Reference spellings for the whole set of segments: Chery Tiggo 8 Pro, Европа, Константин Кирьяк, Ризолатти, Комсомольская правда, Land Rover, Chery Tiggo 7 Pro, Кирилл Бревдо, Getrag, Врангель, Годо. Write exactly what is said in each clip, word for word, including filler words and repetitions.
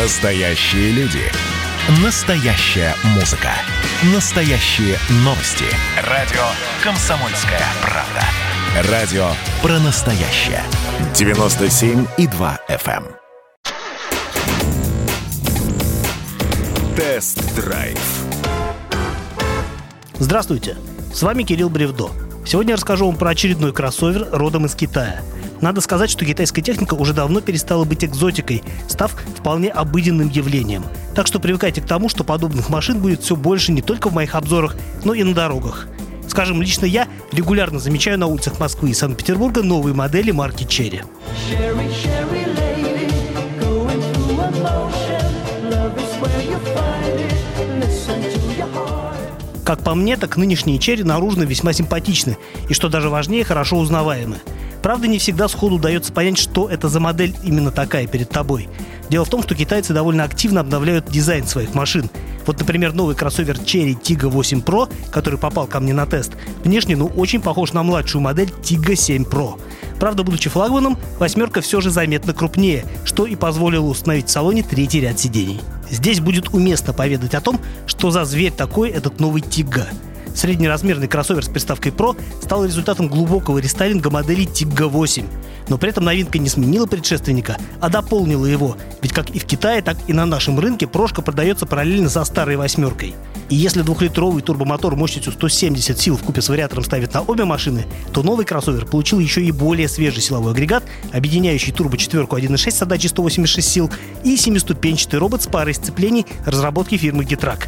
Настоящие люди. Настоящая музыка. Настоящие новости. Радио «Комсомольская правда». Радио про настоящее. девяносто семь и два эф эм. Тест-драйв. Здравствуйте, с вами Кирилл Бревдо. Сегодня я расскажу вам про очередной кроссовер родом из Китая. Надо сказать, что китайская техника уже давно перестала быть экзотикой, став вполне обыденным явлением. Так что привыкайте к тому, что подобных машин будет все больше не только в моих обзорах, но и на дорогах. Скажем, лично я регулярно замечаю на улицах Москвы и Санкт-Петербурга новые модели марки Chery. Как по мне, так нынешние Chery наружно весьма симпатичны и, что даже важнее, хорошо узнаваемы. Правда, не всегда сходу удается понять, что это за модель именно такая перед тобой. Дело в том, что китайцы довольно активно обновляют дизайн своих машин. Вот, например, новый кроссовер Chery Tiggo восемь Pro, который попал ко мне на тест, внешне, ну, очень похож на младшую модель Tiggo семь Pro. Правда, будучи флагманом, восьмерка все же заметно крупнее, что и позволило установить в салоне третий ряд сидений. Здесь будет уместно поведать о том, что за зверь такой этот новый Tiggo. Среднеразмерный кроссовер с приставкой Pro стал результатом глубокого рестайлинга модели Tiggo восемь. Но при этом новинка не сменила предшественника, а дополнила его, ведь как и в Китае, так и на нашем рынке прошка продается параллельно со старой восьмеркой. И если двухлитровый турбомотор мощностью сто семьдесят сил вкупе с вариатором ставит на обе машины, то новый кроссовер получил еще и более свежий силовой агрегат, объединяющий турбочетверку один и шесть с отдачей сто восемьдесят шесть сил и семиступенчатый робот с парой сцеплений разработки фирмы Getrag.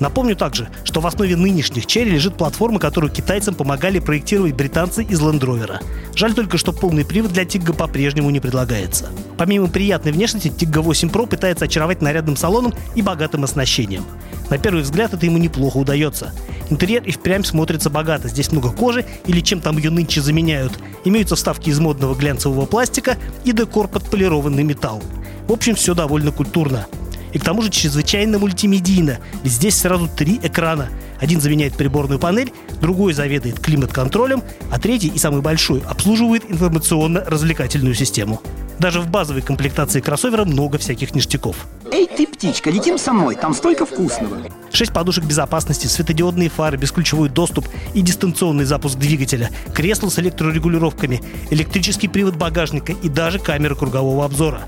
Напомню также, что в основе нынешних Chery лежит платформа, которую китайцам помогали проектировать британцы из Land Rover. Жаль только, что полный привод для Tiggo по-прежнему не предлагается. Помимо приятной внешности, Tiggo восемь Pro пытается очаровать нарядным салоном и богатым оснащением. На первый взгляд это ему неплохо удается. Интерьер и впрямь смотрится богато, здесь много кожи или чем там ее нынче заменяют, имеются вставки из модного глянцевого пластика и декор под полированный металл. В общем, все довольно культурно. И к тому же чрезвычайно мультимедийно, ведь здесь сразу три экрана. Один заменяет приборную панель, другой заведует климат-контролем, а третий, и самый большой, обслуживает информационно-развлекательную систему. Даже в базовой комплектации кроссовера много всяких ништяков. Эй ты, птичка, летим со мной, там столько вкусного. Шесть подушек безопасности, светодиодные фары, бесключевой доступ и дистанционный запуск двигателя, кресло с электрорегулировками, электрический привод багажника и даже камера кругового обзора.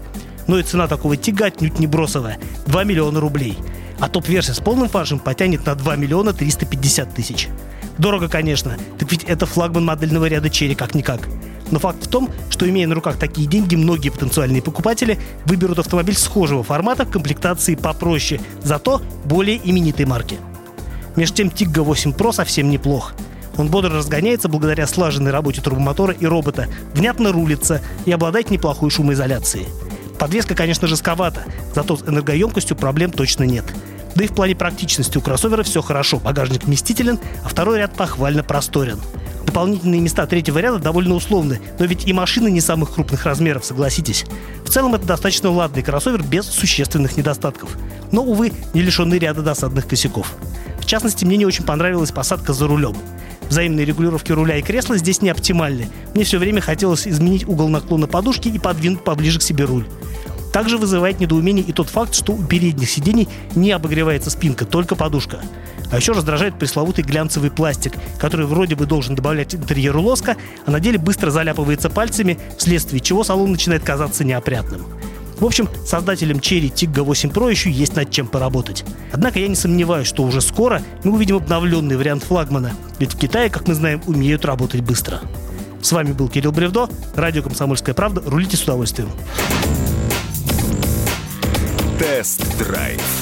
Но и цена такого Tiggo отнюдь не бросовая – два миллиона рублей. А топ-версия с полным фаршем потянет на два миллиона триста пятьдесят тысяч. Дорого, конечно, так ведь это флагман модельного ряда Chery как-никак. Но факт в том, что, имея на руках такие деньги, многие потенциальные покупатели выберут автомобиль схожего формата в комплектации попроще, зато более именитой марки. Меж тем Tiggo восемь Pro совсем неплох. Он бодро разгоняется благодаря слаженной работе турбомотора и робота, внятно рулится и обладает неплохой шумоизоляцией. Подвеска, конечно, жестковата, зато с энергоемкостью проблем точно нет. Да и в плане практичности у кроссовера все хорошо. Багажник вместителен, а второй ряд похвально просторен. Дополнительные места третьего ряда довольно условны, но ведь и машины не самых крупных размеров, согласитесь. В целом это достаточно ладный кроссовер без существенных недостатков. Но, увы, не лишенный ряда досадных косяков. В частности, мне не очень понравилась посадка за рулем. Взаимные регулировки руля и кресла здесь не оптимальны. Мне все время хотелось изменить угол наклона подушки и подвинуть поближе к себе руль. Также вызывает недоумение и тот факт, что у передних сидений не обогревается спинка, только подушка. А еще раздражает пресловутый глянцевый пластик, который вроде бы должен добавлять интерьеру лоска, а на деле быстро заляпывается пальцами, вследствие чего салон начинает казаться неопрятным. В общем, создателям Chery Tiggo восемь Pro еще есть над чем поработать. Однако я не сомневаюсь, что уже скоро мы увидим обновленный вариант флагмана, ведь в Китае, как мы знаем, умеют работать быстро. С вами был Кирилл Бревдо, радио «Комсомольская правда». Рулите с удовольствием. Тест-драйв.